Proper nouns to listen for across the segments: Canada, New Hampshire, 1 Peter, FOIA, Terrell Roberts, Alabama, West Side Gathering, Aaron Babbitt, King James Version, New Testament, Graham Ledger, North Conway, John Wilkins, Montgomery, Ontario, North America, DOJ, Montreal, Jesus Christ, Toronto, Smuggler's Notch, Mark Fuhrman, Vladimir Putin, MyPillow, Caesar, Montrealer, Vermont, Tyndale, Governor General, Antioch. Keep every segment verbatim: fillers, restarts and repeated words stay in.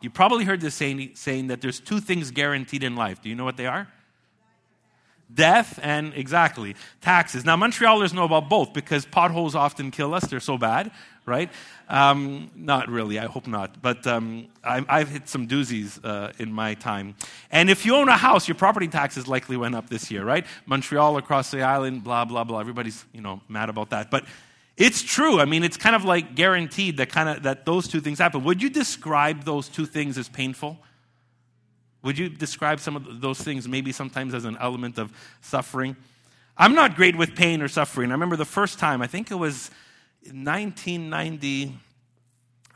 You probably heard this saying, saying that there's two things guaranteed in life. Do you know what they are? Death and, exactly, taxes. Now, Montrealers know about both because potholes often kill us. They're so bad, right? Um, not really. I hope not. But um, I, I've hit some doozies uh, in my time. And if you own a house, your property taxes likely went up this year, right? Montreal, across the island, blah, blah, blah. Everybody's, you know, mad about that. But it's true. I mean, it's kind of like guaranteed that kind of that those two things happen. Would you describe those two things as painful? Would you describe some of those things maybe sometimes as an element of suffering? I'm not great with pain or suffering. I remember the first time, I think it was nineteen ninety,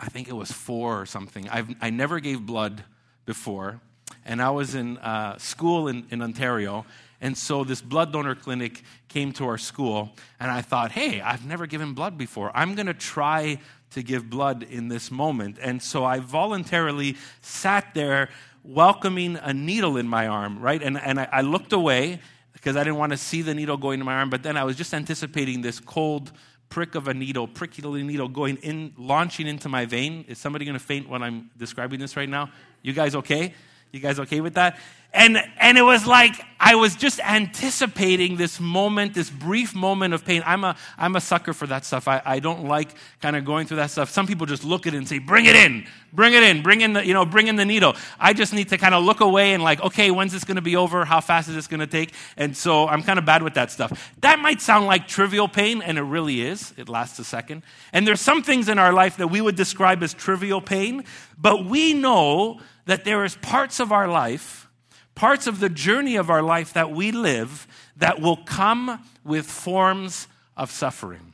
I think it was four or something. I've, I never gave blood before, and I was in uh, school in, in Ontario, and so this blood donor clinic came to our school, and I thought, hey, I've never given blood before. I'm going to try to give blood in this moment. And so I voluntarily sat there welcoming a needle in my arm, right? And and I, I looked away because I didn't want to see the needle going into my arm, but then I was just anticipating this cold prick of a needle, pricky little needle going in, launching into my vein. Is somebody going to faint when I'm describing this right now? You guys okay? You guys okay with that? And and it was like I was just anticipating this moment, this brief moment of pain. I'm a I'm a sucker for that stuff. I, I don't like kind of going through that stuff. Some people just look at it and say, "Bring it in, bring it in, bring in the you know, bring in the needle." I just need to kind of look away and like, okay, when's this going to be over? How fast is this going to take? And so I'm kind of bad with that stuff. That might sound like trivial pain, and it really is. It lasts a second. And there's some things in our life that we would describe as trivial pain, but we know that there is parts of our life, parts of the journey of our life that we live that will come with forms of suffering.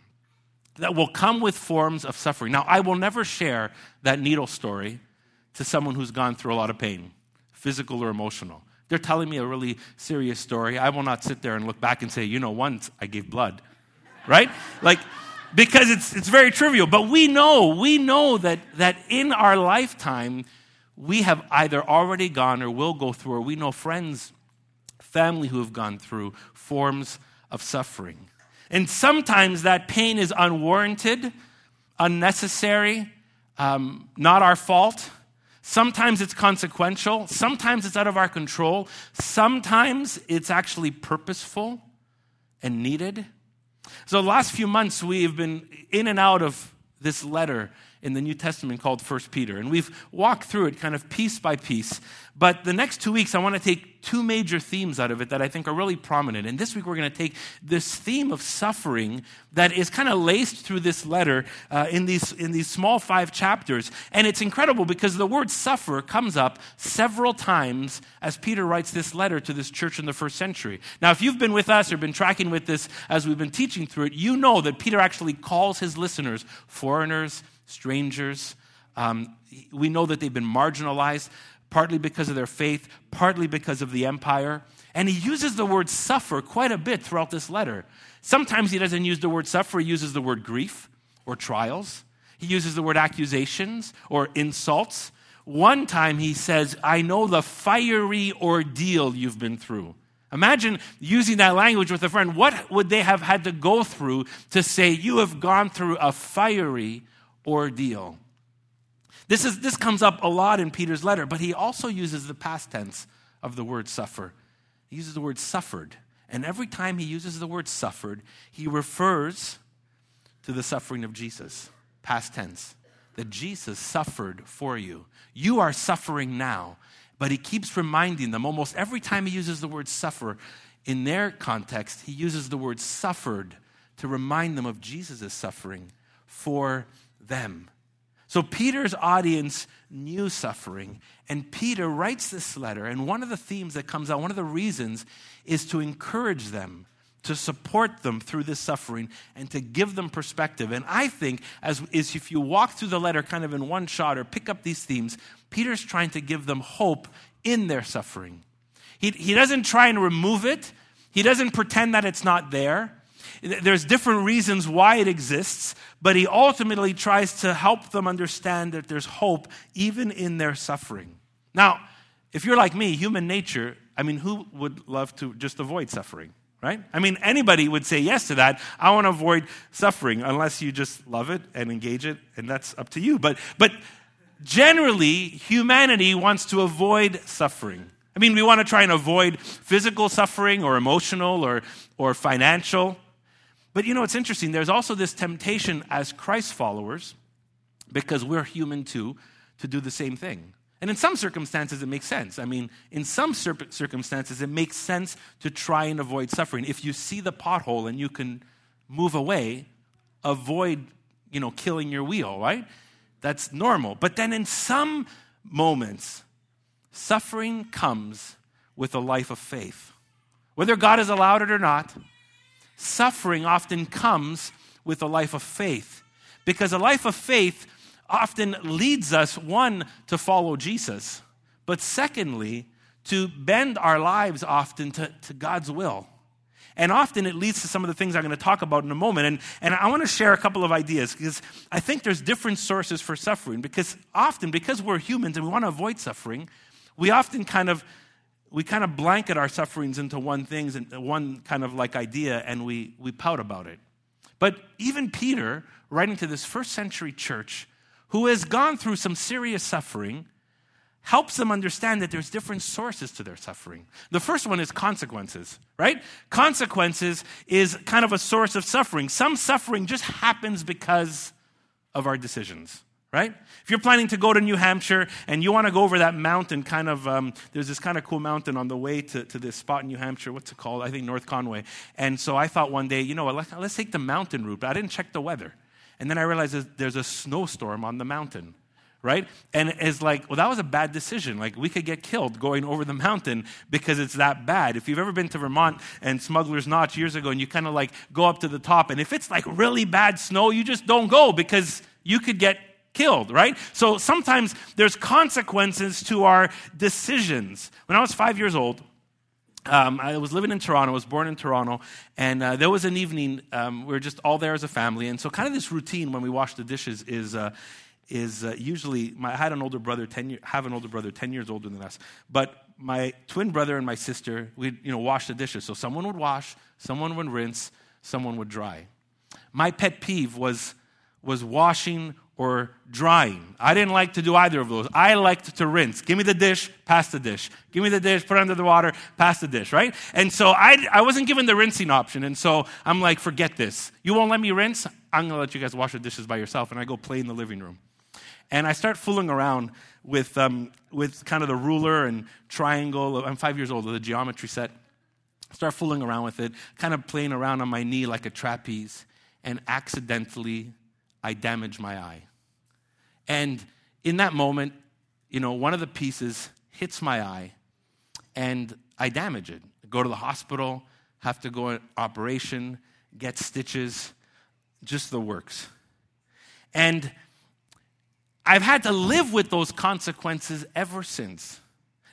That will come with forms of suffering. Now, I will never share that needle story to someone who's gone through a lot of pain, physical or emotional. They're telling me a really serious story. I will not sit there and look back and say, you know, once I gave blood, right? Like, because it's it's very trivial. But we know, we know that that in our lifetime, we have either already gone or will go through, or we know friends, family who have gone through forms of suffering. And sometimes that pain is unwarranted, unnecessary, um, not our fault. Sometimes it's consequential. Sometimes it's out of our control. Sometimes it's actually purposeful and needed. So the last few months, we've been in and out of this letter in the New Testament called First Peter. And we've walked through it kind of piece by piece. But the next two weeks, I want to take two major themes out of it that I think are really prominent. And this week, we're going to take this theme of suffering that is kind of laced through this letter uh, in these in these small five chapters. And it's incredible because the word suffer comes up several times as Peter writes this letter to this church in the first century. Now, if you've been with us or been tracking with this as we've been teaching through it, you know that Peter actually calls his listeners foreigners, strangers. Um, we know that they've been marginalized, partly because of their faith, partly because of the empire. And he uses the word suffer quite a bit throughout this letter. Sometimes he doesn't use the word suffer, he uses the word grief or trials. He uses the word accusations or insults. One time he says, I know the fiery ordeal you've been through. Imagine using that language with a friend. What would they have had to go through to say, you have gone through a fiery ordeal? This is this comes up a lot in Peter's letter, but he also uses the past tense of the word suffer. He uses the word suffered. And every time he uses the word suffered, he refers to the suffering of Jesus, past tense, that Jesus suffered for you. You are suffering now. But he keeps reminding them almost every time he uses the word suffer, in their context, he uses the word suffered to remind them of Jesus' suffering for them. So Peter's audience knew suffering, and Peter writes this letter, and one of the themes that comes out, one of the reasons, is to encourage them, to support them through this suffering, and to give them perspective. And I think as is if you walk through the letter kind of in one shot or pick up these themes, Peter's trying to give them hope in their suffering. He, he doesn't try and remove it. He doesn't pretend that it's not there. There's different reasons why it exists, but he ultimately tries to help them understand that there's hope even in their suffering. Now, if you're like me, human nature, I mean, who would love to just avoid suffering, right? I mean, anybody would say yes to that. I want to avoid suffering unless you just love it and engage it, and that's up to you. But but Generally, humanity wants to avoid suffering. I mean, we want to try and avoid physical suffering or emotional or, or financial. But you know, it's interesting. There's also this temptation as Christ followers, because we're human too, to do the same thing. And in some circumstances, it makes sense. I mean, in some circumstances, it makes sense to try and avoid suffering. If you see the pothole and you can move away, avoid, you know, killing your wheel, right? That's normal. But then in some moments, suffering comes with a life of faith. Whether God has allowed it or not, suffering often comes with a life of faith, because a life of faith often leads us, one, to follow Jesus, but secondly, to bend our lives often to, to God's will. And often it leads to some of the things I'm going to talk about in a moment. And, and I want to share a couple of ideas, because I think there's different sources for suffering, because often, because we're humans and we want to avoid suffering, we often kind of, we kind of blanket our sufferings into one thing, and one kind of like idea, and we, we pout about it. But even Peter, writing to this first century church, who has gone through some serious suffering, helps them understand that there's different sources to their suffering. The first one is consequences, right? Consequences is kind of a source of suffering. Some suffering just happens because of our decisions, right? If you're planning to go to New Hampshire and you want to go over that mountain, kind of, um, there's this kind of cool mountain on the way to, to this spot in New Hampshire. What's it called? I think North Conway. And so I thought one day, you know what, let's, let's take the mountain route. But I didn't check the weather. And then I realized there's a snowstorm on the mountain, right? And it's like, well, that was a bad decision. Like, we could get killed going over the mountain because it's that bad. If you've ever been to Vermont and Smuggler's Notch years ago, and you kind of like go up to the top, and if it's like really bad snow, you just don't go because you could get killed, right? So sometimes there's consequences to our decisions. When I was five years old, Um, I was living in Toronto, I was born in Toronto, and uh, there was an evening, um, we were just all there as a family, and so kind of this routine when we wash the dishes is uh, is uh, usually, my, I had an older brother, ten year, have an older brother ten years older than us, but my twin brother and my sister, we'd you know, wash the dishes, so someone would wash, someone would rinse, someone would dry. My pet peeve was was washing or drying. I didn't like to do either of those. I liked to rinse. Give me the dish, pass the dish. Give me the dish, put it under the water, pass the dish, right? And so I, I wasn't given the rinsing option, and so I'm like, forget this. You won't let me rinse? I'm gonna let you guys wash the dishes by yourself, and I go play in the living room. And I start fooling around with um, with kind of the ruler and triangle. I'm five years old, with a geometry set. I start fooling around with it, kind of playing around on my knee like a trapeze, and accidentally, I damage my eye. And in that moment, you know, one of the pieces hits my eye and I damage it. Go to the hospital, have to go in operation, get stitches, just the works. And I've had to live with those consequences ever since.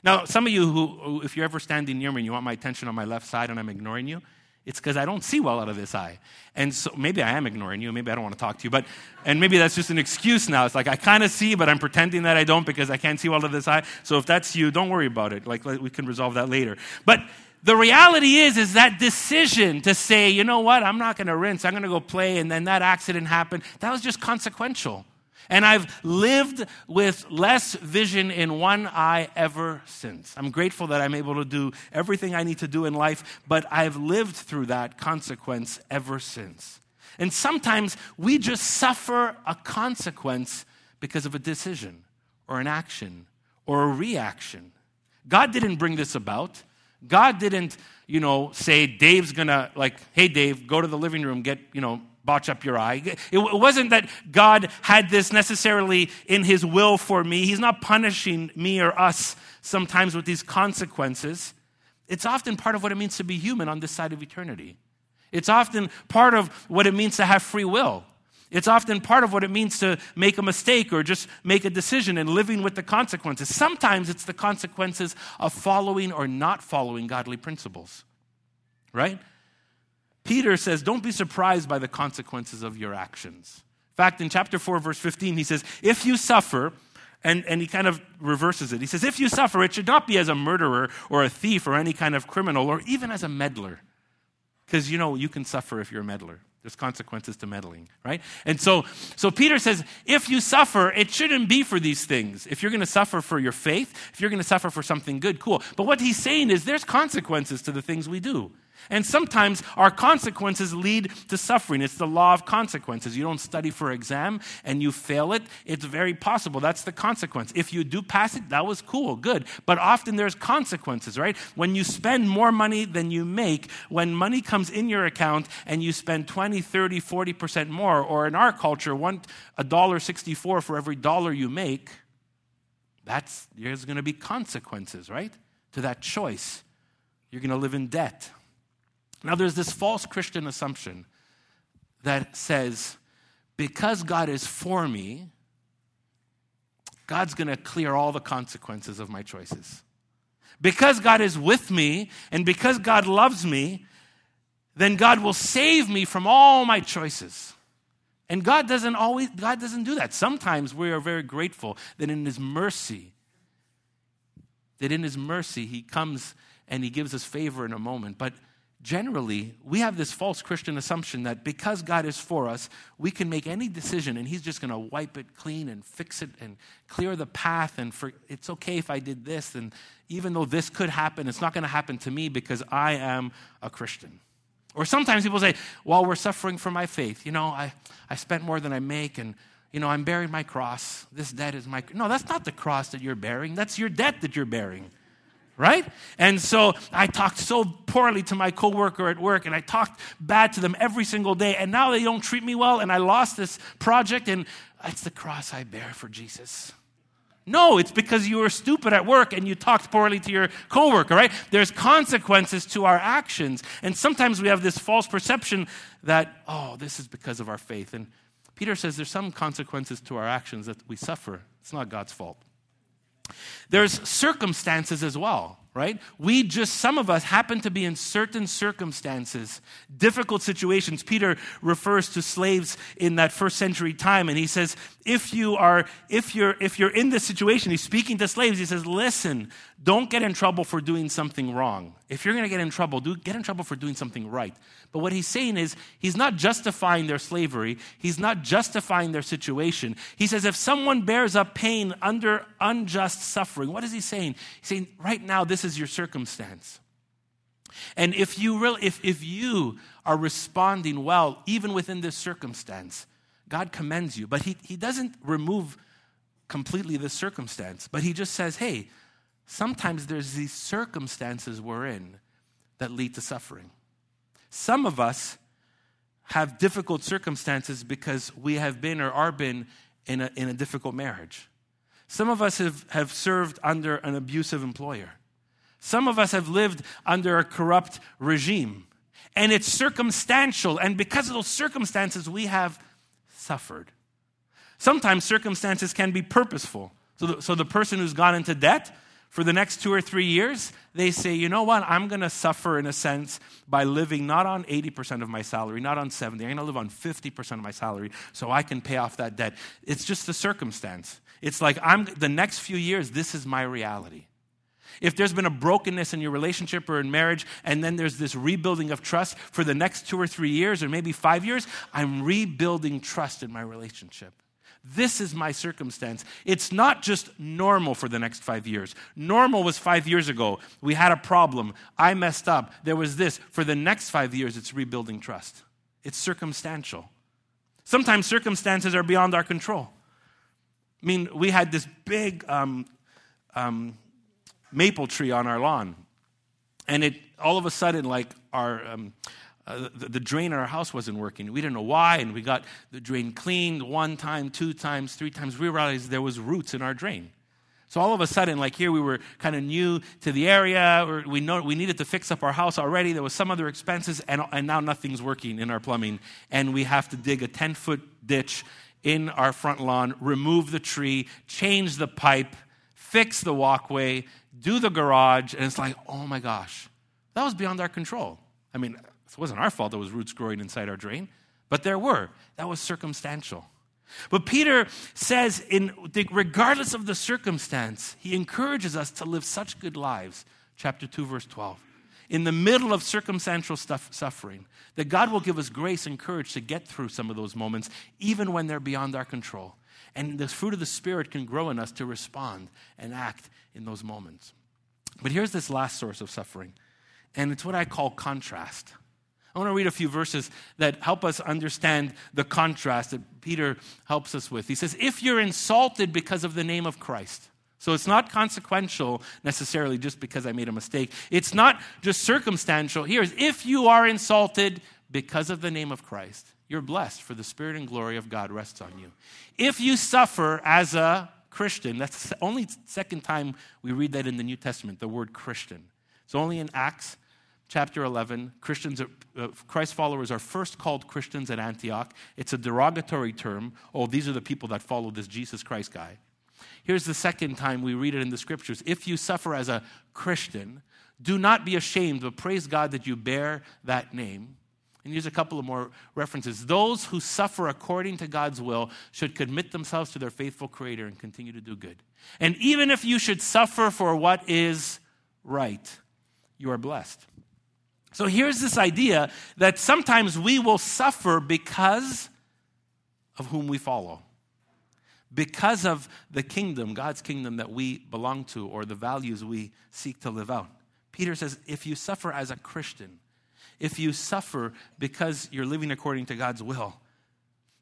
Now, some of you who, if you're ever standing near me and you want my attention on my left side and I'm ignoring you, it's because I don't see well out of this eye. And so maybe I am ignoring you. Maybe I don't want to talk to you. But And maybe that's just an excuse now. It's like, I kind of see, but I'm pretending that I don't because I can't see well out of this eye. So if that's you, don't worry about it. Like, we can resolve that later. But the reality is, is that decision to say, you know what, I'm not going to rinse. I'm going to go play. And then that accident happened. That was just consequential. And I've lived with less vision in one eye ever since. I'm grateful that I'm able to do everything I need to do in life, but I've lived through that consequence ever since. And sometimes we just suffer a consequence because of a decision or an action or a reaction. God didn't bring this about. God didn't, you know, say, Dave's going to, like, hey, Dave, go to the living room, get, you know, botch up your eye. It wasn't that God had this necessarily in his will for me. He's not punishing me or us sometimes with these consequences. It's often part of what it means to be human on this side of eternity. It's often part of what it means to have free will. It's often part of what it means to make a mistake or just make a decision and living with the consequences. Sometimes it's the consequences of following or not following godly principles, right? Peter says, don't be surprised by the consequences of your actions. In fact, in chapter four, verse fifteen, he says, if you suffer, and, and he kind of reverses it. He says, if you suffer, it should not be as a murderer or a thief or any kind of criminal or even as a meddler. Because, you know, you can suffer if you're a meddler. There's consequences to meddling, right? And so, so Peter says, if you suffer, it shouldn't be for these things. If you're going to suffer for your faith, if you're going to suffer for something good, cool. But what he's saying is there's consequences to the things we do. And sometimes our consequences lead to suffering. It's the law of consequences. You don't study for an exam and you fail it. It's very possible. That's the consequence. If you do pass it, that was cool, good. But often there's consequences, right? When you spend more money than you make, when money comes in your account and you spend twenty, thirty, forty percent more, or in our culture, one dollar sixty-four for every dollar you make, that's, there's going to be consequences, right, to that choice. You're going to live in debt. Now, there's this false Christian assumption that says, because God is for me, God's going to clear all the consequences of my choices. Because God is with me, and because God loves me, then God will save me from all my choices. And God doesn't always, God doesn't do that. Sometimes we are very grateful that in His mercy, that in His mercy, He comes and He gives us favor in a moment. But generally, we have this false Christian assumption that because God is for us, we can make any decision and He's just going to wipe it clean and fix it and clear the path. And for, it's okay if I did this. And even though this could happen, it's not going to happen to me because I am a Christian. Or sometimes people say, well, we're suffering for my faith. You know, I, I spent more than I make and, you know, I'm bearing my cross. This debt is my... No, that's not the cross that you're bearing. That's your debt that you're bearing. Right? And so I talked so poorly to my coworker at work and I talked bad to them every single day and now they don't treat me well and I lost this project and it's the cross I bear for Jesus. No, it's because you were stupid at work and you talked poorly to your coworker, right? There's consequences to our actions. And sometimes we have this false perception that, oh, this is because of our faith. And Peter says there's some consequences to our actions that we suffer. It's not God's fault. There's circumstances as well, right? We just, some of us happen to be in certain circumstances, difficult situations. Peter refers to slaves in that first century time, and he says, if you are, if you're, if you're in this situation, he's speaking to slaves, he says, listen, don't get in trouble for doing something wrong. If you're going to get in trouble, do get in trouble for doing something right. But what he's saying is, he's not justifying their slavery. He's not justifying their situation. He says, if someone bears up pain under unjust suffering, what is he saying? He's saying, right now, this is your circumstance. And if you really, if, if you are responding well, even within this circumstance, God commends you. But he, he doesn't remove completely the circumstance. But he just says, hey, sometimes there's these circumstances we're in that lead to suffering. Some of us have difficult circumstances because we have been or are been in a, in a difficult marriage. Some of us have, have served under an abusive employer. Some of us have lived under a corrupt regime. And it's circumstantial. And because of those circumstances, we have suffered. Sometimes circumstances can be purposeful. So the, so the person who's gone into debt, for the next two or three years, they say, you know what, I'm going to suffer in a sense by living not on eighty percent of my salary, not on seventy percent. I'm going to live on fifty percent of my salary so I can pay off that debt. It's just the circumstance. It's like I'm the next few years, this is my reality. If there's been a brokenness in your relationship or in marriage, and then there's this rebuilding of trust for the next two or three years or maybe five years, I'm rebuilding trust in my relationship. This is my circumstance. It's not just normal for the next five years. Normal was five years ago. We had a problem. I messed up. There was this. For the next five years, it's rebuilding trust. It's circumstantial. Sometimes circumstances are beyond our control. I mean, we had this big um, um, maple tree on our lawn. And it all of a sudden, like our... Um, Uh, the, the drain in our house wasn't working. We didn't know why, and we got the drain cleaned one time, two times, three times. We realized there was roots in our drain. So all of a sudden, like here, we were kind of new to the area. Or we know we needed to fix up our house already. There was some other expenses, and, and now nothing's working in our plumbing. And we have to dig a ten-foot ditch in our front lawn, remove the tree, change the pipe, fix the walkway, do the garage. And it's like, oh my gosh, that was beyond our control. I mean... It wasn't our fault there was roots growing inside our drain, but there were. That was circumstantial. But Peter says, in regardless of the circumstance, he encourages us to live such good lives. Chapter two, verse twelve. in the middle of circumstantial stuff, suffering, that God will give us grace and courage to get through some of those moments, even when they're beyond our control. And the fruit of the Spirit can grow in us to respond and act in those moments. But here's this last source of suffering, and it's what I call contrast. I want to read a few verses that help us understand the contrast that Peter helps us with. He says, if you're insulted because of the name of Christ. So it's not consequential necessarily just because I made a mistake. It's not just circumstantial. Here is, if you are insulted because of the name of Christ, you're blessed, for the Spirit and glory of God rests on you. If you suffer as a Christian, that's the only second time we read that in the New Testament, the word Christian. It's only in Acts chapter eleven. Christians, are, uh, Christ followers are first called Christians at Antioch. It's a derogatory term. Oh, these are the people that follow this Jesus Christ guy. Here's the second time we read it in the Scriptures. If you suffer as a Christian, do not be ashamed, but praise God that you bear that name. And here's a couple of more references. Those who suffer according to God's will should commit themselves to their faithful Creator and continue to do good. And even if you should suffer for what is right, you are blessed. So here's this idea that sometimes we will suffer because of whom we follow, because of the kingdom, God's kingdom that we belong to, or the values we seek to live out. Peter says, if you suffer as a Christian, if you suffer because you're living according to God's will,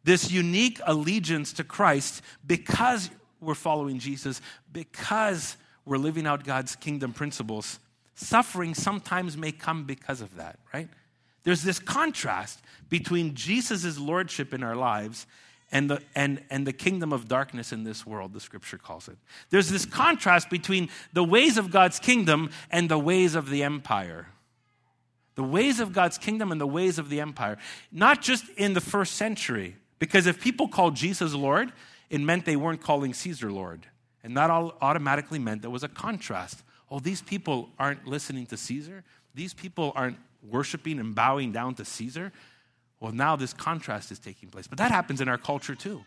this unique allegiance to Christ, because we're following Jesus, because we're living out God's kingdom principles, suffering sometimes may come because of that, right? There's this contrast between Jesus' lordship in our lives and the and and the kingdom of darkness in this world, the Scripture calls it. There's this contrast between the ways of God's kingdom and the ways of the empire. The ways of God's kingdom and the ways of the empire. Not just in the first century, because if people called Jesus Lord, it meant they weren't calling Caesar Lord. And that all automatically meant there was a contrast. Oh, these people aren't listening to Caesar. These people aren't worshiping and bowing down to Caesar. Well, now this contrast is taking place. But that happens in our culture too.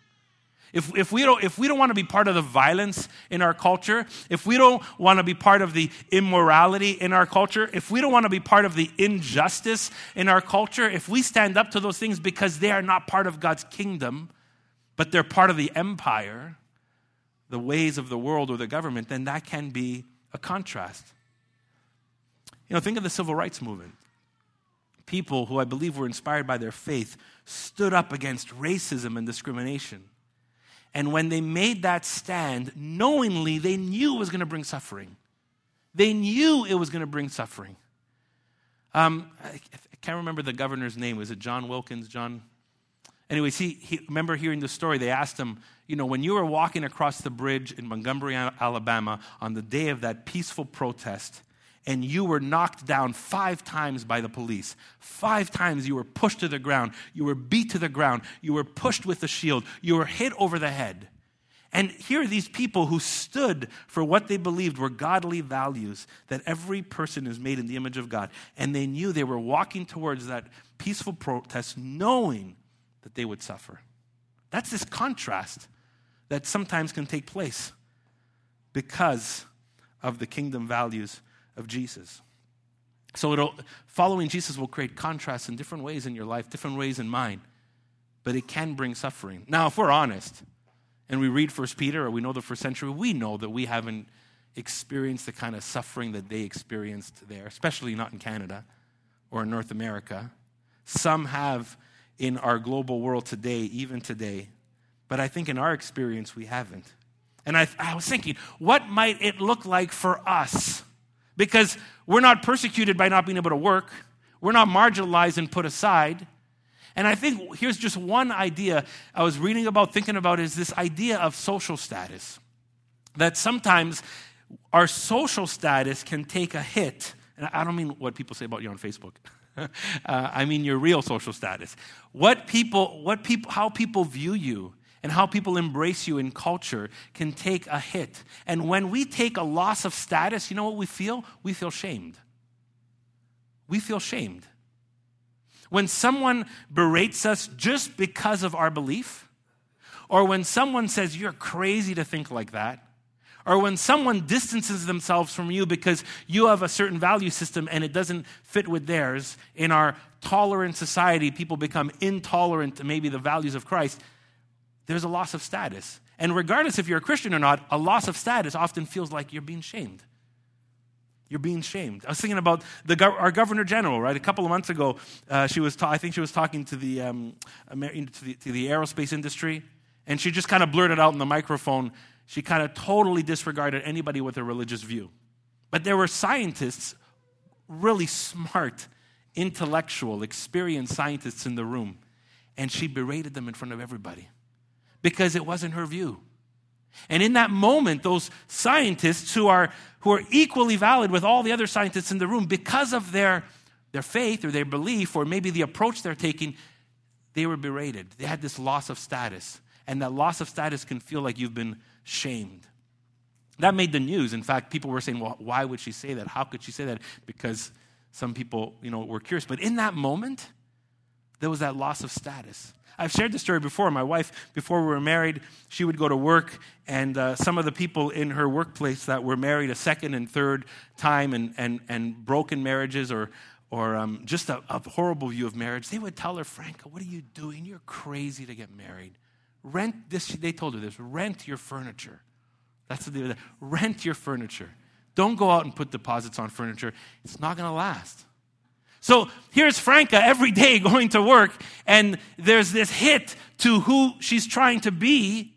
If, if we don't, if we don't want to be part of the violence in our culture, if we don't want to be part of the immorality in our culture, if we don't want to be part of the injustice in our culture, if we stand up to those things because they are not part of God's kingdom, but they're part of the empire, the ways of the world or the government, then that can be a contrast. You know, think of the civil rights movement. People who I believe were inspired by their faith stood up against racism and discrimination. And when they made that stand, knowingly, they knew it was going to bring suffering. They knew it was going to bring suffering. Um, I, I can't remember the governor's name. Was it John Wilkins? John? Anyways, he, he remember hearing the story. They asked him, you know, when you were walking across the bridge in Montgomery, Alabama, on the day of that peaceful protest, and you were knocked down five times by the police. Five times you were pushed to the ground. You were beat to the ground. You were pushed with the shield. You were hit over the head. And here are these people who stood for what they believed were godly values, that every person is made in the image of God. And they knew they were walking towards that peaceful protest knowing that they would suffer. That's this contrast that sometimes can take place because of the kingdom values of Jesus. So it'll, following Jesus will create contrasts in different ways in your life, different ways in mine, but it can bring suffering. Now, if we're honest and we read First Peter or we know the first century, we know that we haven't experienced the kind of suffering that they experienced there, especially not in Canada or in North America. Some have in our global world today, even today, but I think in our experience, we haven't. And I, I was thinking, what might it look like for us? Because we're not persecuted by not being able to work. We're not marginalized and put aside. And I think here's just one idea I was reading about, thinking about, is this idea of social status. That sometimes our social status can take a hit. And I don't mean what people say about you on Facebook. uh, I mean your real social status. What people, what people, how people view you and how people embrace you in culture can take a hit. And when we take a loss of status, you know what we feel? We feel shamed. We feel shamed. When someone berates us just because of our belief, or when someone says, you're crazy to think like that, or when someone distances themselves from you because you have a certain value system and it doesn't fit with theirs. In our tolerant society, people become intolerant to maybe the values of Christ. There's a loss of status. And regardless if you're a Christian or not, a loss of status often feels like you're being shamed. You're being shamed. I was thinking about the go- our Governor General, right? A couple of months ago, uh, she was. Ta- I think she was talking to the, um, Amer- to the to the aerospace industry, and she just kind of blurted out in the microphone. She kind of totally disregarded anybody with a religious view. But there were scientists, really smart, intellectual, experienced scientists in the room, and she berated them in front of everybody because it wasn't her view. And in that moment, those scientists who are who are equally valid with all the other scientists in the room, because of their, their faith or their belief or maybe the approach they're taking, they were berated. They had this loss of status. And that loss of status can feel like you've been shamed. That made the news. In fact, people were saying, well, why would she say that? How could she say that? Because some people, you know, were curious. But in that moment, there was that loss of status. I've shared this story before. My wife, before we were married, she would go to work, and uh, some of the people in her workplace that were married a second and third time and and, and broken marriages or or um, just a, a horrible view of marriage, they would tell her, Franca, what are you doing? You're crazy to get married. Rent this. They told her this. Rent your furniture. That's what they did. Rent your furniture. Don't go out and put deposits on furniture. It's not going to last. So here's Franca every day going to work, and there's this hit to who she's trying to be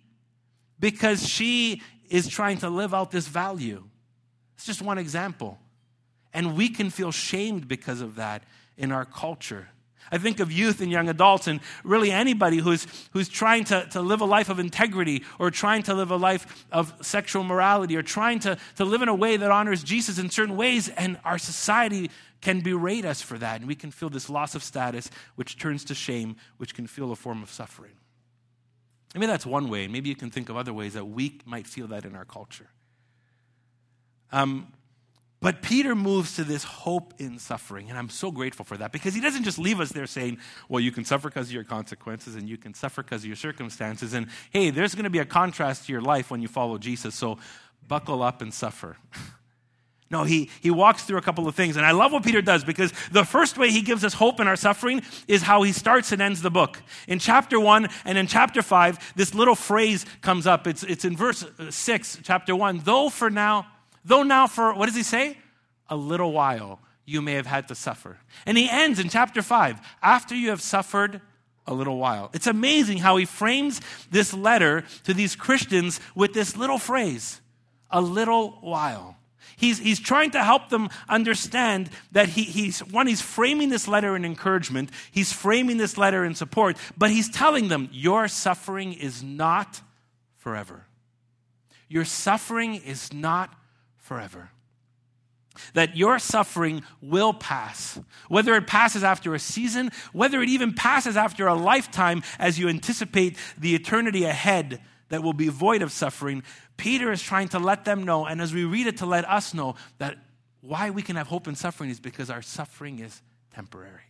because she is trying to live out this value. It's just one example. And we can feel shamed because of that in our culture. I think of youth and young adults and really anybody who's who's trying to, to live a life of integrity or trying to live a life of sexual morality or trying to, to live in a way that honors Jesus in certain ways, and our society can berate us for that, and we can feel this loss of status, which turns to shame, which can feel a form of suffering. I mean, that's one way, and maybe you can think of other ways that we might feel that in our culture. Um, but Peter moves to this hope in suffering, and I'm so grateful for that, because he doesn't just leave us there saying, well, you can suffer because of your consequences, and you can suffer because of your circumstances, and hey, there's going to be a contrast to your life when you follow Jesus, so buckle up and suffer. No, he, he walks through a couple of things. And I love what Peter does, because the first way he gives us hope in our suffering is how he starts and ends the book. In chapter one and in chapter five, this little phrase comes up. It's it's in verse six, chapter one. Though for now, though now for, what does he say? A little while you may have had to suffer. And he ends in chapter five, after you have suffered a little while. It's amazing how he frames this letter to these Christians with this little phrase, a little while. He's, he's trying to help them understand that he, he's, one, he's framing this letter in encouragement. He's framing this letter in support. But he's telling them, your suffering is not forever. Your suffering is not forever. That your suffering will pass. Whether it passes after a season, whether it even passes after a lifetime as you anticipate the eternity ahead that will be void of suffering, Peter is trying to let them know, and as we read it, to let us know that why we can have hope in suffering is because our suffering is temporary.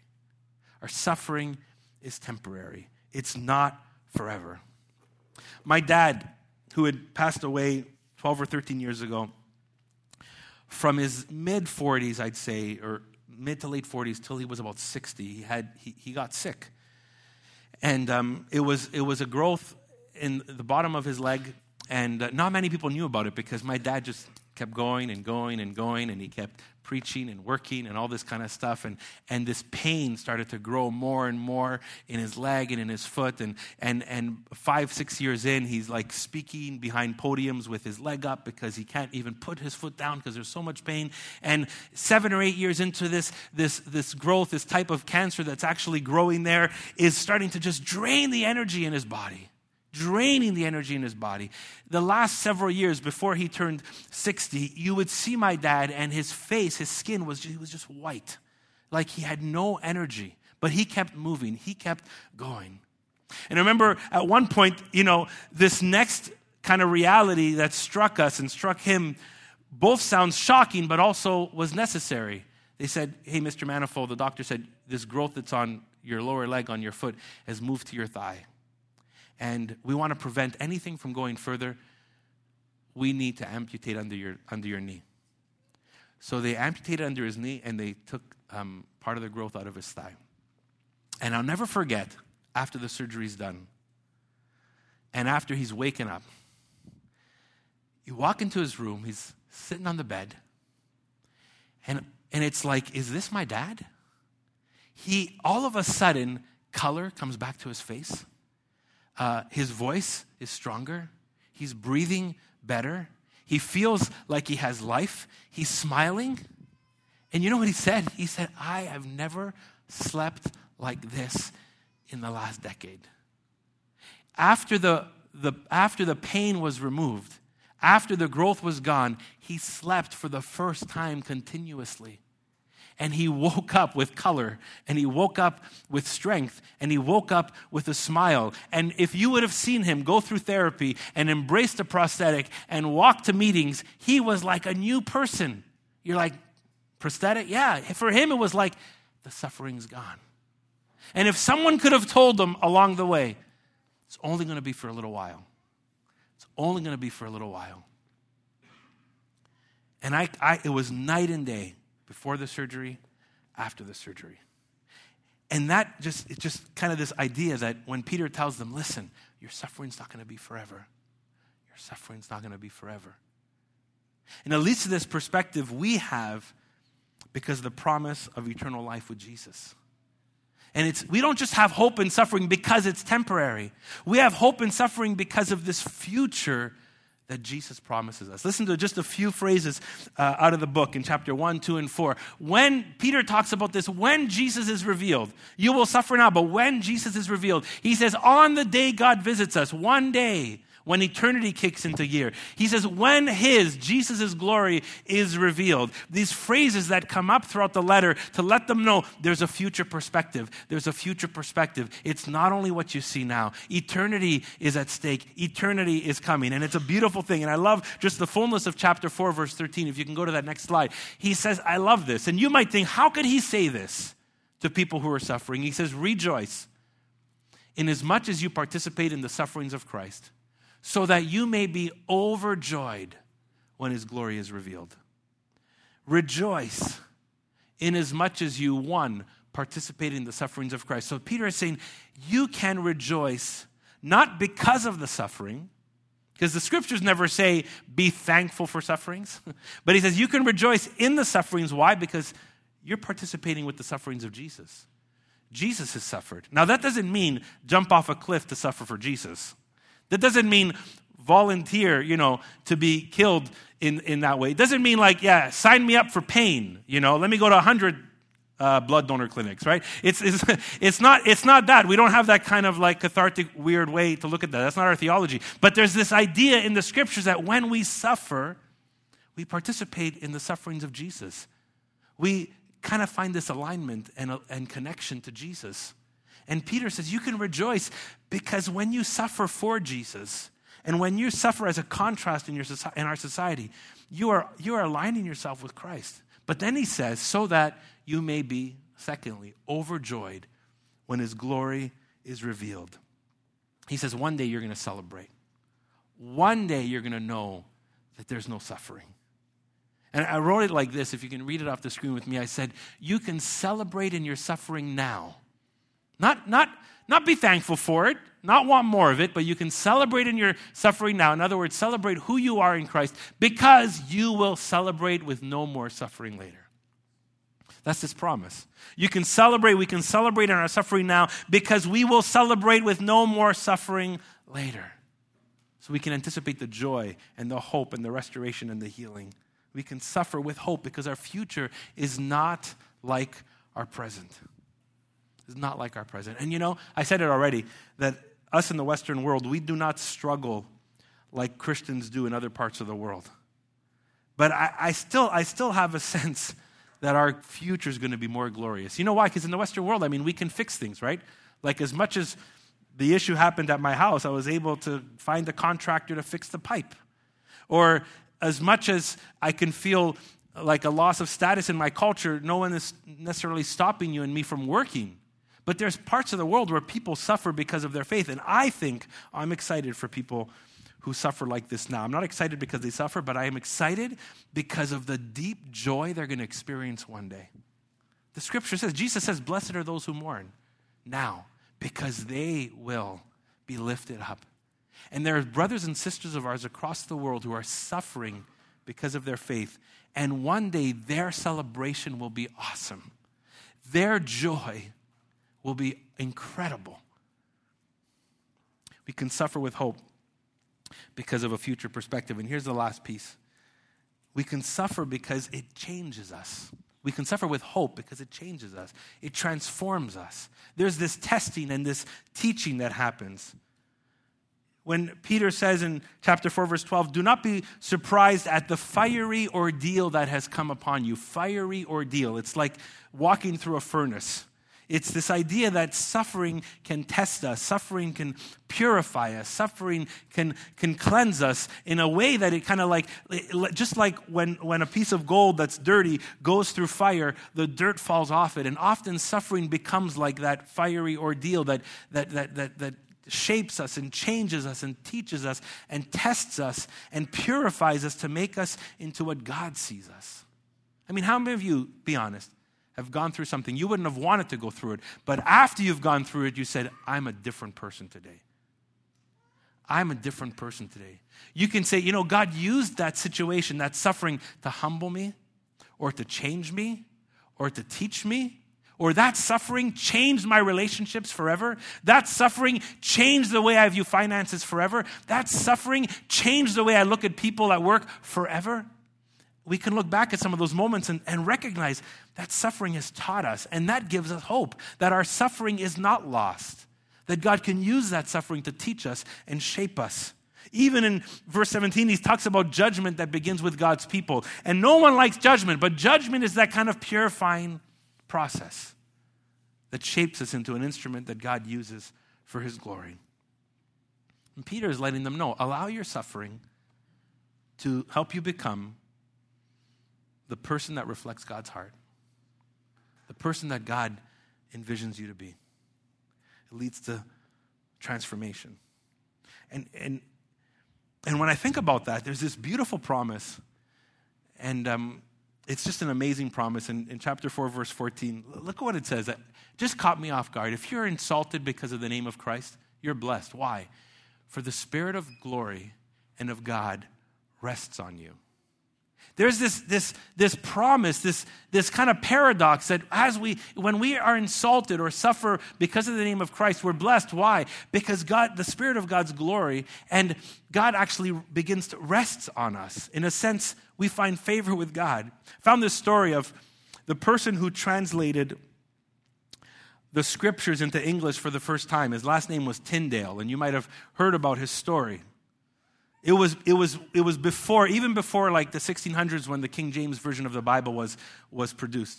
Our suffering is temporary. It's not forever. My dad, who had passed away twelve or thirteen years ago, from his mid forties, I'd say, or mid to late forties, till he was about sixty, he had he, he got sick. And um, it was it was a growth in the bottom of his leg. And not many people knew about it, because my dad just kept going and going and going, and he kept preaching and working and all this kind of stuff. And, and this pain started to grow more and more in his leg and in his foot. And, and, and five, six years in, he's like speaking behind podiums with his leg up because he can't even put his foot down because there's so much pain. And seven or eight years into this, this, this growth, this type of cancer that's actually growing there is starting to just drain the energy in his body. draining the energy in his body. The last several years before he turned sixty, you would see my dad, and his face, his skin was just, he was just white, like he had no energy, but he kept moving. He kept going. And I remember at one point, you know, this next kind of reality that struck us and struck him both sounds shocking, but also was necessary. They said, hey, Mister Manifold, the doctor said, this growth that's on your lower leg, on your foot, has moved to your thigh. And we want to prevent anything from going further. we need to amputate under your under your knee. So they amputated under his knee, and they took um, part of the growth out of his thigh. And I'll never forget, after the surgery's done, and after he's waking up, you walk into his room, he's sitting on the bed, and and it's like, is this my dad? He, all of a sudden, color comes back to his face. Uh, his voice is stronger. He's breathing better. He feels like he has life. He's smiling. And you know what he said? He said, I have never slept like this in the last decade. After the, the, after the pain was removed, after the growth was gone, he slept for the first time continuously. And he woke up with color, and he woke up with strength, and he woke up with a smile. And if you would have seen him go through therapy and embrace the prosthetic and walk to meetings, he was like a new person. You're like, prosthetic? Yeah. For him, it was like, the suffering's gone. And if someone could have told them along the way, it's only going to be for a little while. It's only going to be for a little while. And I, I, it was night and day. Before the surgery, after the surgery. And that just, it's just kind of this idea that when Peter tells them, listen, your suffering's not going to be forever. Your suffering's not going to be forever. And it leads to this perspective we have because of the promise of eternal life with Jesus. And it's we don't just have hope in suffering because it's temporary. We have hope in suffering because of this future that Jesus promises us. Listen to just a few phrases uh, out of the book in chapter one, two, and four. When Peter talks about this, when Jesus is revealed, you will suffer now, but when Jesus is revealed, he says, on the day God visits us, one day when eternity kicks into gear. He says, when his, Jesus' glory is revealed. These phrases that come up throughout the letter to let them know there's a future perspective. There's a future perspective. It's not only what you see now. Eternity is at stake. Eternity is coming. And it's a beautiful thing. And I love just the fullness of chapter four, verse thirteen. If you can go to that next slide. He says, I love this. And you might think, how could he say this to people who are suffering? He says, rejoice inasmuch as you participate in the sufferings of Christ, so that you may be overjoyed when his glory is revealed. Rejoice inasmuch as you, one, participate in the sufferings of Christ. So Peter is saying you can rejoice not because of the suffering, because the scriptures never say be thankful for sufferings, but he says you can rejoice in the sufferings. Why? Because you're participating with the sufferings of Jesus. Jesus has suffered. Now that doesn't mean jump off a cliff to suffer for Jesus. That doesn't mean volunteer, you know, to be killed in, in that way. It doesn't mean like, yeah, sign me up for pain, you know, let me go to one hundred uh, blood donor clinics, right? It's, it's, it's, not, it's not that. We don't have that kind of like cathartic, weird way to look at that. That's not our theology. But there's this idea in the scriptures that when we suffer, we participate in the sufferings of Jesus. We kind of find this alignment and, and connection to Jesus. And Peter says, you can rejoice because when you suffer for Jesus and when you suffer as a contrast in your in our society, you are, you are aligning yourself with Christ. But then he says, so that you may be, secondly, overjoyed when his glory is revealed. He says, one day you're going to celebrate. One day you're going to know that there's no suffering. And I wrote it like this. If you can read it off the screen with me, I said, you can celebrate in your suffering now. Not not, not be thankful for it, not want more of it, but you can celebrate in your suffering now. In other words, celebrate who you are in Christ because you will celebrate with no more suffering later. That's this promise. You can celebrate, we can celebrate in our suffering now because we will celebrate with no more suffering later. So we can anticipate the joy and the hope and the restoration and the healing. We can suffer with hope because our future is not like our present. Is not like our present. And you know, I said it already, that us in the Western world, we do not struggle like Christians do in other parts of the world. But I, I still I still have a sense that our future is going to be more glorious. You know why? Because in the Western world, I mean, we can fix things, right? Like as much as the issue happened at my house, I was able to find a contractor to fix the pipe. Or as much as I can feel like a loss of status in my culture, no one is necessarily stopping you and me from working. But there's parts of the world where people suffer because of their faith. And I think I'm excited for people who suffer like this now. I'm not excited because they suffer, but I am excited because of the deep joy they're going to experience one day. The scripture says, Jesus says, blessed are those who mourn now because they will be lifted up. And there are brothers and sisters of ours across the world who are suffering because of their faith. And one day their celebration will be awesome. Their joy will be incredible. We can suffer with hope because of a future perspective. And here's the last piece. We can suffer because it changes us. We can suffer with hope because it changes us. It transforms us. There's this testing and this teaching that happens. When Peter says in chapter four, verse twelve, do not be surprised at the fiery ordeal that has come upon you. Fiery ordeal. It's like walking through a furnace. It's this idea that suffering can test us. Suffering can purify us. Suffering can, can cleanse us in a way that it kind of like, just like when, when a piece of gold that's dirty goes through fire, the dirt falls off it. And often suffering becomes like that fiery ordeal that that that that that shapes us and changes us and teaches us and tests us and purifies us to make us into what God sees us. I mean, how many of you, be honest, have gone through something? You wouldn't have wanted to go through it, but after you've gone through it, you said, I'm a different person today. I'm a different person today. You can say, you know, God used that situation, that suffering, to humble me or to change me or to teach me. Or that suffering changed my relationships forever. That suffering changed the way I view finances forever. That suffering changed the way I look at people at work forever. We can look back at some of those moments and, and recognize that suffering has taught us, and that gives us hope that our suffering is not lost, that God can use that suffering to teach us and shape us. Even in verse seventeen, he talks about judgment that begins with God's people. And no one likes judgment, but judgment is that kind of purifying process that shapes us into an instrument that God uses for his glory. And Peter is letting them know, allow your suffering to help you become the person that reflects God's heart, the person that God envisions you to be. It leads to transformation. And and and when I think about that, there's this beautiful promise, and um it's just an amazing promise. In, in chapter four, verse fourteen, look at what it says. That just caught me off guard. If you're insulted because of the name of Christ, you're blessed. Why? For the Spirit of glory and of God rests on you. There's this, this, this promise, this, this kind of paradox that as we, when we are insulted or suffer because of the name of Christ, we're blessed. Why? Because God, the Spirit of God's glory, and God actually begins to rest on us. In a sense, we find favor with God. I found this story of the person who translated the scriptures into English for the first time. His last name was Tyndale, and you might have heard about his story. It was it was it was before, even before like the sixteen hundreds, when the King James Version of the Bible was was produced.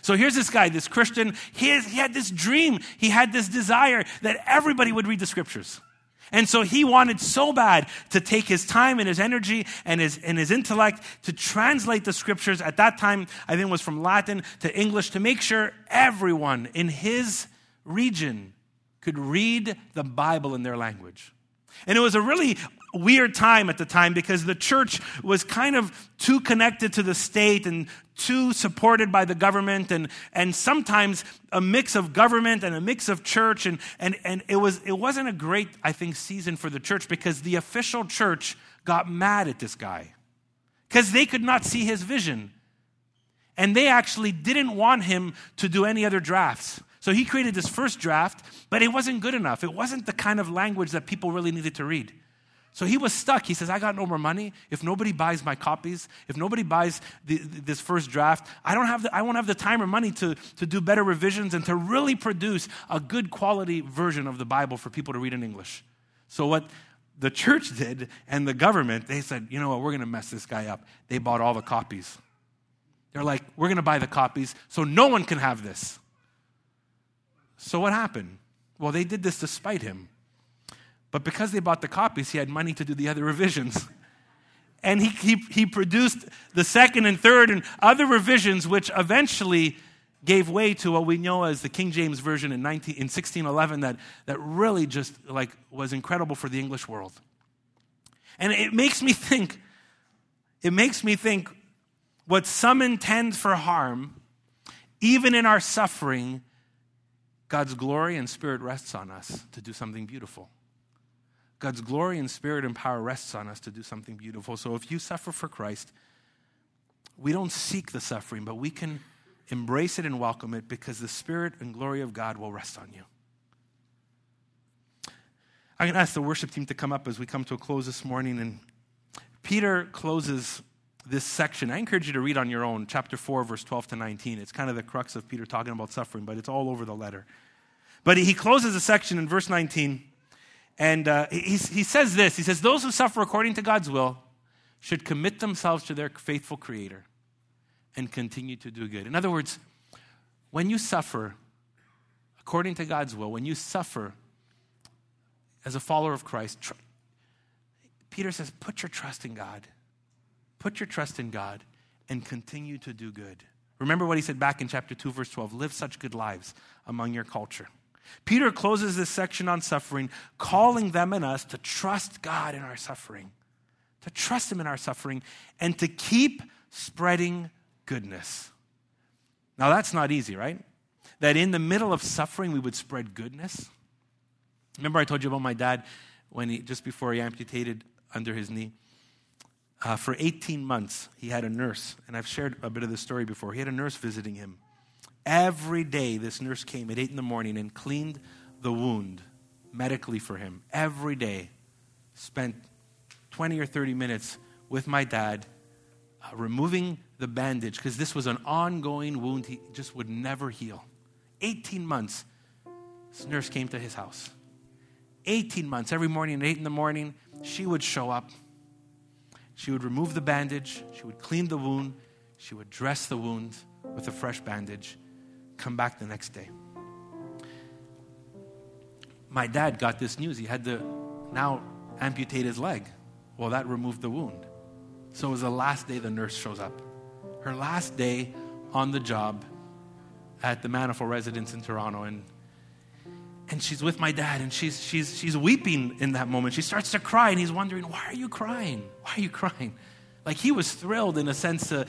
So here's this guy, this Christian. He has, he had this dream. He had this desire that everybody would read the scriptures. And so he wanted so bad to take his time and his energy and his and his intellect to translate the scriptures. At that time, I think it was from Latin to English, to make sure everyone in his region could read the Bible in their language. And it was a really weird time at the time, because the church was kind of too connected to the state and too supported by the government, and and sometimes a mix of government and a mix of church, and and and it was it wasn't a great, I think, season for the church, because the official church got mad at this guy because they could not see his vision, and they actually didn't want him to do any other drafts. So he created this first draft, but it wasn't good enough. It wasn't the kind of language that people really needed to read. So he was stuck. He says, I got no more money. If nobody buys my copies, if nobody buys the, this first draft, I don't have the, I won't have the time or money to, to do better revisions and to really produce a good quality version of the Bible for people to read in English. So what the church did, and the government, they said, you know what, we're going to mess this guy up. They bought all the copies. They're like, we're going to buy the copies so no one can have this. So what happened? Well, they did this to spite him. But because they bought the copies, he had money to do the other revisions. And he, he he produced the second and third and other revisions, which eventually gave way to what we know as the King James Version in nineteen in sixteen eleven, that, that really just like was incredible for the English world. And it makes me think, it makes me think what some intend for harm, even in our suffering, God's glory and spirit rests on us to do something beautiful. God's glory and spirit and power rests on us to do something beautiful. So if you suffer for Christ, we don't seek the suffering, but we can embrace it and welcome it because the spirit and glory of God will rest on you. I'm going to ask the worship team to come up as we come to a close this morning. And Peter closes this section. I encourage you to read on your own, chapter four, verse twelve to nineteen. It's kind of the crux of Peter talking about suffering, but it's all over the letter. But he closes the section in verse nineteen, and uh, he, he says this. He says, those who suffer according to God's will should commit themselves to their faithful Creator and continue to do good. In other words, when you suffer according to God's will, when you suffer as a follower of Christ, tr- Peter says, put your trust in God. Put your trust in God and continue to do good. Remember what he said back in chapter two, verse twelve, live such good lives among your culture. Peter closes this section on suffering, calling them and us to trust God in our suffering, to trust him in our suffering, and to keep spreading goodness. Now that's not easy, right? That in the middle of suffering, we would spread goodness. Remember I told you about my dad when he, just before he amputated under his knee. Uh, for eighteen months, he had a nurse, and I've shared a bit of this story before. He had a nurse visiting him. Every day, this nurse came at eight in the morning and cleaned the wound medically for him. Every day, spent twenty or thirty minutes with my dad, uh, removing the bandage, because this was an ongoing wound he just would never heal. eighteen months, this nurse came to his house. eighteen months, every morning at eight in the morning, she would show up. She would remove the bandage, she would clean the wound, she would dress the wound with a fresh bandage, come back the next day. My dad got this news. He had to now amputate his leg. Well, that removed the wound. So it was the last day the nurse shows up. Her last day on the job at the Manifold residence in Toronto. And and she's with my dad, and she's she's she's weeping in that moment. She starts to cry, and he's wondering, why are you crying? Why are you crying? Like, he was thrilled in a sense to,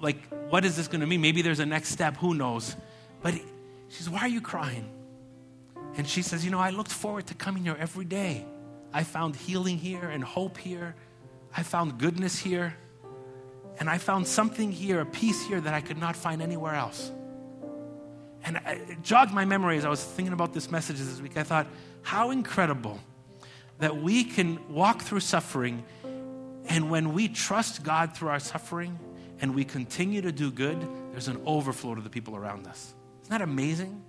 like, what is this going to mean? Maybe there's a next step, who knows? But he, she says, why are you crying? And she says, you know, I looked forward to coming here every day. I found healing here and hope here. I found goodness here. And I found something here, a peace here that I could not find anywhere else. And it jogged my memory as I was thinking about this message this week. I thought, how incredible that we can walk through suffering, and when we trust God through our suffering and we continue to do good, there's an overflow to the people around us. Isn't that amazing?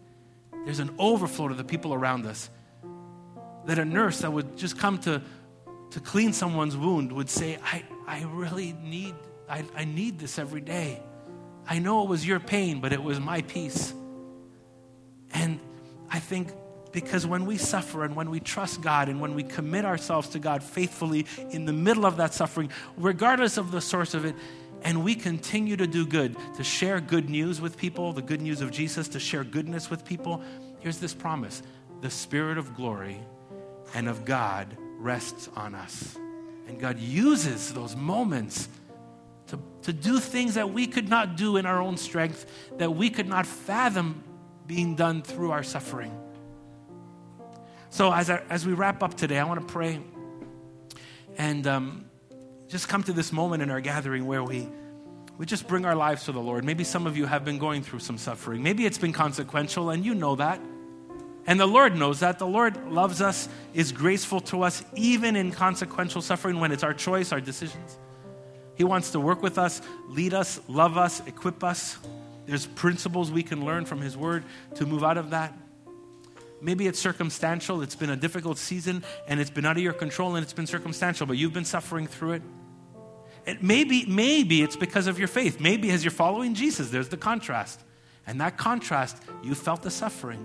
There's an overflow to the people around us. That a nurse that would just come to, to clean someone's wound would say, I, I really need, I, I need this every day. I know it was your pain, but it was my peace. And I think because when we suffer and when we trust God and when we commit ourselves to God faithfully in the middle of that suffering, regardless of the source of it, and we continue to do good, to share good news with people, the good news of Jesus, to share goodness with people, here's this promise. The Spirit of glory and of God rests on us. And God uses those moments to, to do things that we could not do in our own strength, that we could not fathom being done through our suffering. So as I, as we wrap up today, I want to pray and um, just come to this moment in our gathering where we, we just bring our lives to the Lord. Maybe some of you have been going through some suffering. Maybe it's been consequential, and you know that. And the Lord knows that. The Lord loves us, is graceful to us, even in consequential suffering when it's our choice, our decisions. He wants to work with us, lead us, love us, equip us. There's principles we can learn from his word to move out of that. Maybe it's circumstantial. It's been a difficult season and it's been out of your control and it's been circumstantial, but you've been suffering through it. And maybe, maybe it's because of your faith. Maybe as you're following Jesus, there's the contrast. And that contrast, you felt the suffering.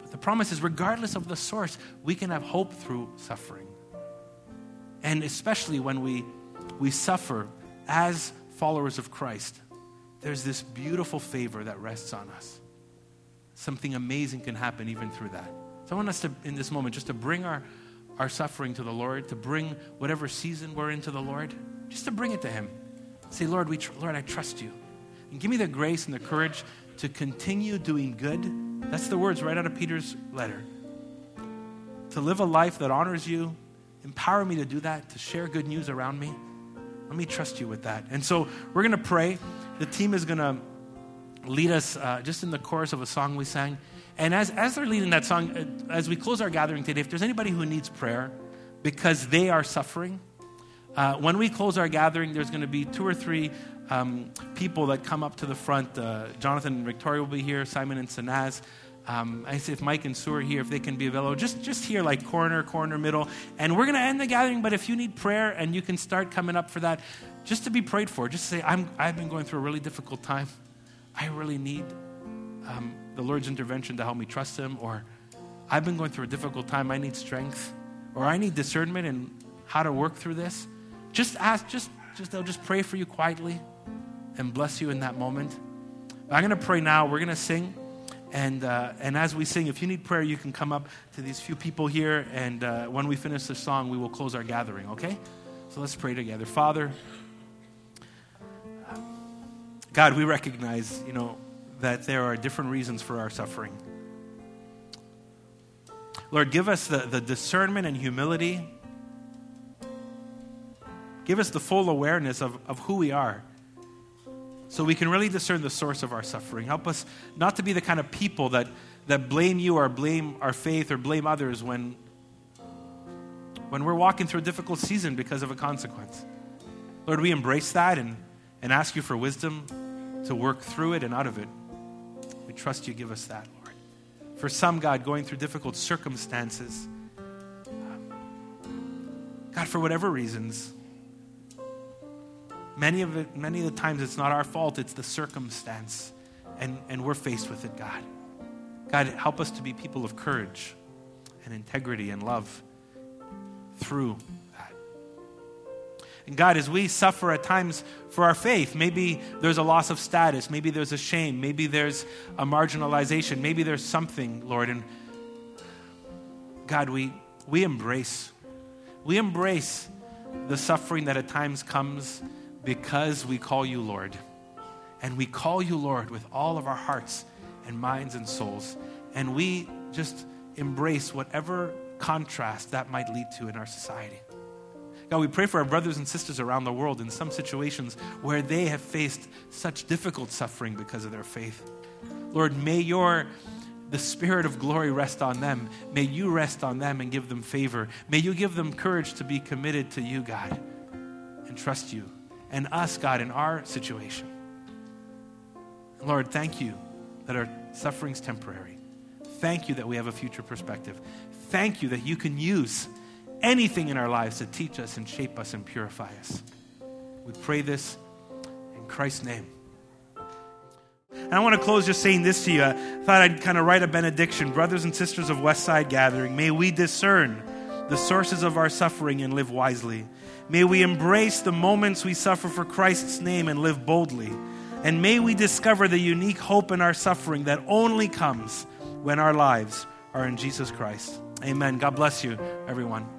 But the promise is, regardless of the source, we can have hope through suffering. And especially when we, we suffer as followers of Christ, there's this beautiful favor that rests on us. Something amazing can happen even through that. So I want us to, in this moment, just to bring our, our suffering to the Lord, to bring whatever season we're in to the Lord, just to bring it to him. Say, Lord, we, tr- Lord, I trust you. And give me the grace and the courage to continue doing good. That's the words right out of Peter's letter. To live a life that honors you. Empower me to do that, to share good news around me. Let me trust you with that. And so we're going to pray. The team is going to lead us uh, just in the chorus of a song we sang. And as, as they're leading that song, as we close our gathering today, if there's anybody who needs prayer because they are suffering, uh, when we close our gathering, there's going to be two or three um, people that come up to the front. Uh, Jonathan and Victoria will be here, Simon and Sanaz. Um, I say if Mike and Sue are here, if they can be available, just, just here like corner, corner, middle. And we're going to end the gathering, but if you need prayer and you can start coming up for that, just to be prayed for, just say, I'm, I've been going through a really difficult time. I really need um, the Lord's intervention to help me trust him. Or I've been going through a difficult time. I need strength, or I need discernment in how to work through this. Just ask, just, just they'll just pray for you quietly and bless you in that moment. I'm going to pray now. We're going to sing. And uh, and as we sing, if you need prayer, you can come up to these few people here. And uh, when we finish this song, we will close our gathering, okay? So let's pray together. Father, God, we recognize, you know, that there are different reasons for our suffering. Lord, give us the, the discernment and humility. Give us the full awareness of, of who we are, so we can really discern the source of our suffering. Help us not to be the kind of people that, that blame you or blame our faith or blame others when, when we're walking through a difficult season because of a consequence. Lord, we embrace that and, and ask you for wisdom to work through it and out of it. We trust you. Give us that, Lord. For some, God, going through difficult circumstances, God, for whatever reasons, Many of it, many of the times it's not our fault, it's the circumstance, and, and we're faced with it, God. God, help us to be people of courage and integrity and love through that. And God, as we suffer at times for our faith, maybe there's a loss of status, maybe there's a shame, maybe there's a marginalization, maybe there's something, Lord. And God, we we embrace, we embrace the suffering that at times comes because we call you Lord. And we call you Lord with all of our hearts and minds and souls. And we just embrace whatever contrast that might lead to in our society. God, we pray for our brothers and sisters around the world in some situations where they have faced such difficult suffering because of their faith. Lord, may your the Spirit of glory rest on them. May you rest on them and give them favor. May you give them courage to be committed to you, God, and trust you. And us, God, in our situation. Lord, thank you that our suffering's temporary. Thank you that we have a future perspective. Thank you that you can use anything in our lives to teach us and shape us and purify us. We pray this in Christ's name. And I want to close just saying this to you. I thought I'd kind of write a benediction. Brothers and sisters of West Side Gathering, may we discern the sources of our suffering and live wisely. May we embrace the moments we suffer for Christ's name and live boldly. And may we discover the unique hope in our suffering that only comes when our lives are in Jesus Christ. Amen. God bless you, everyone.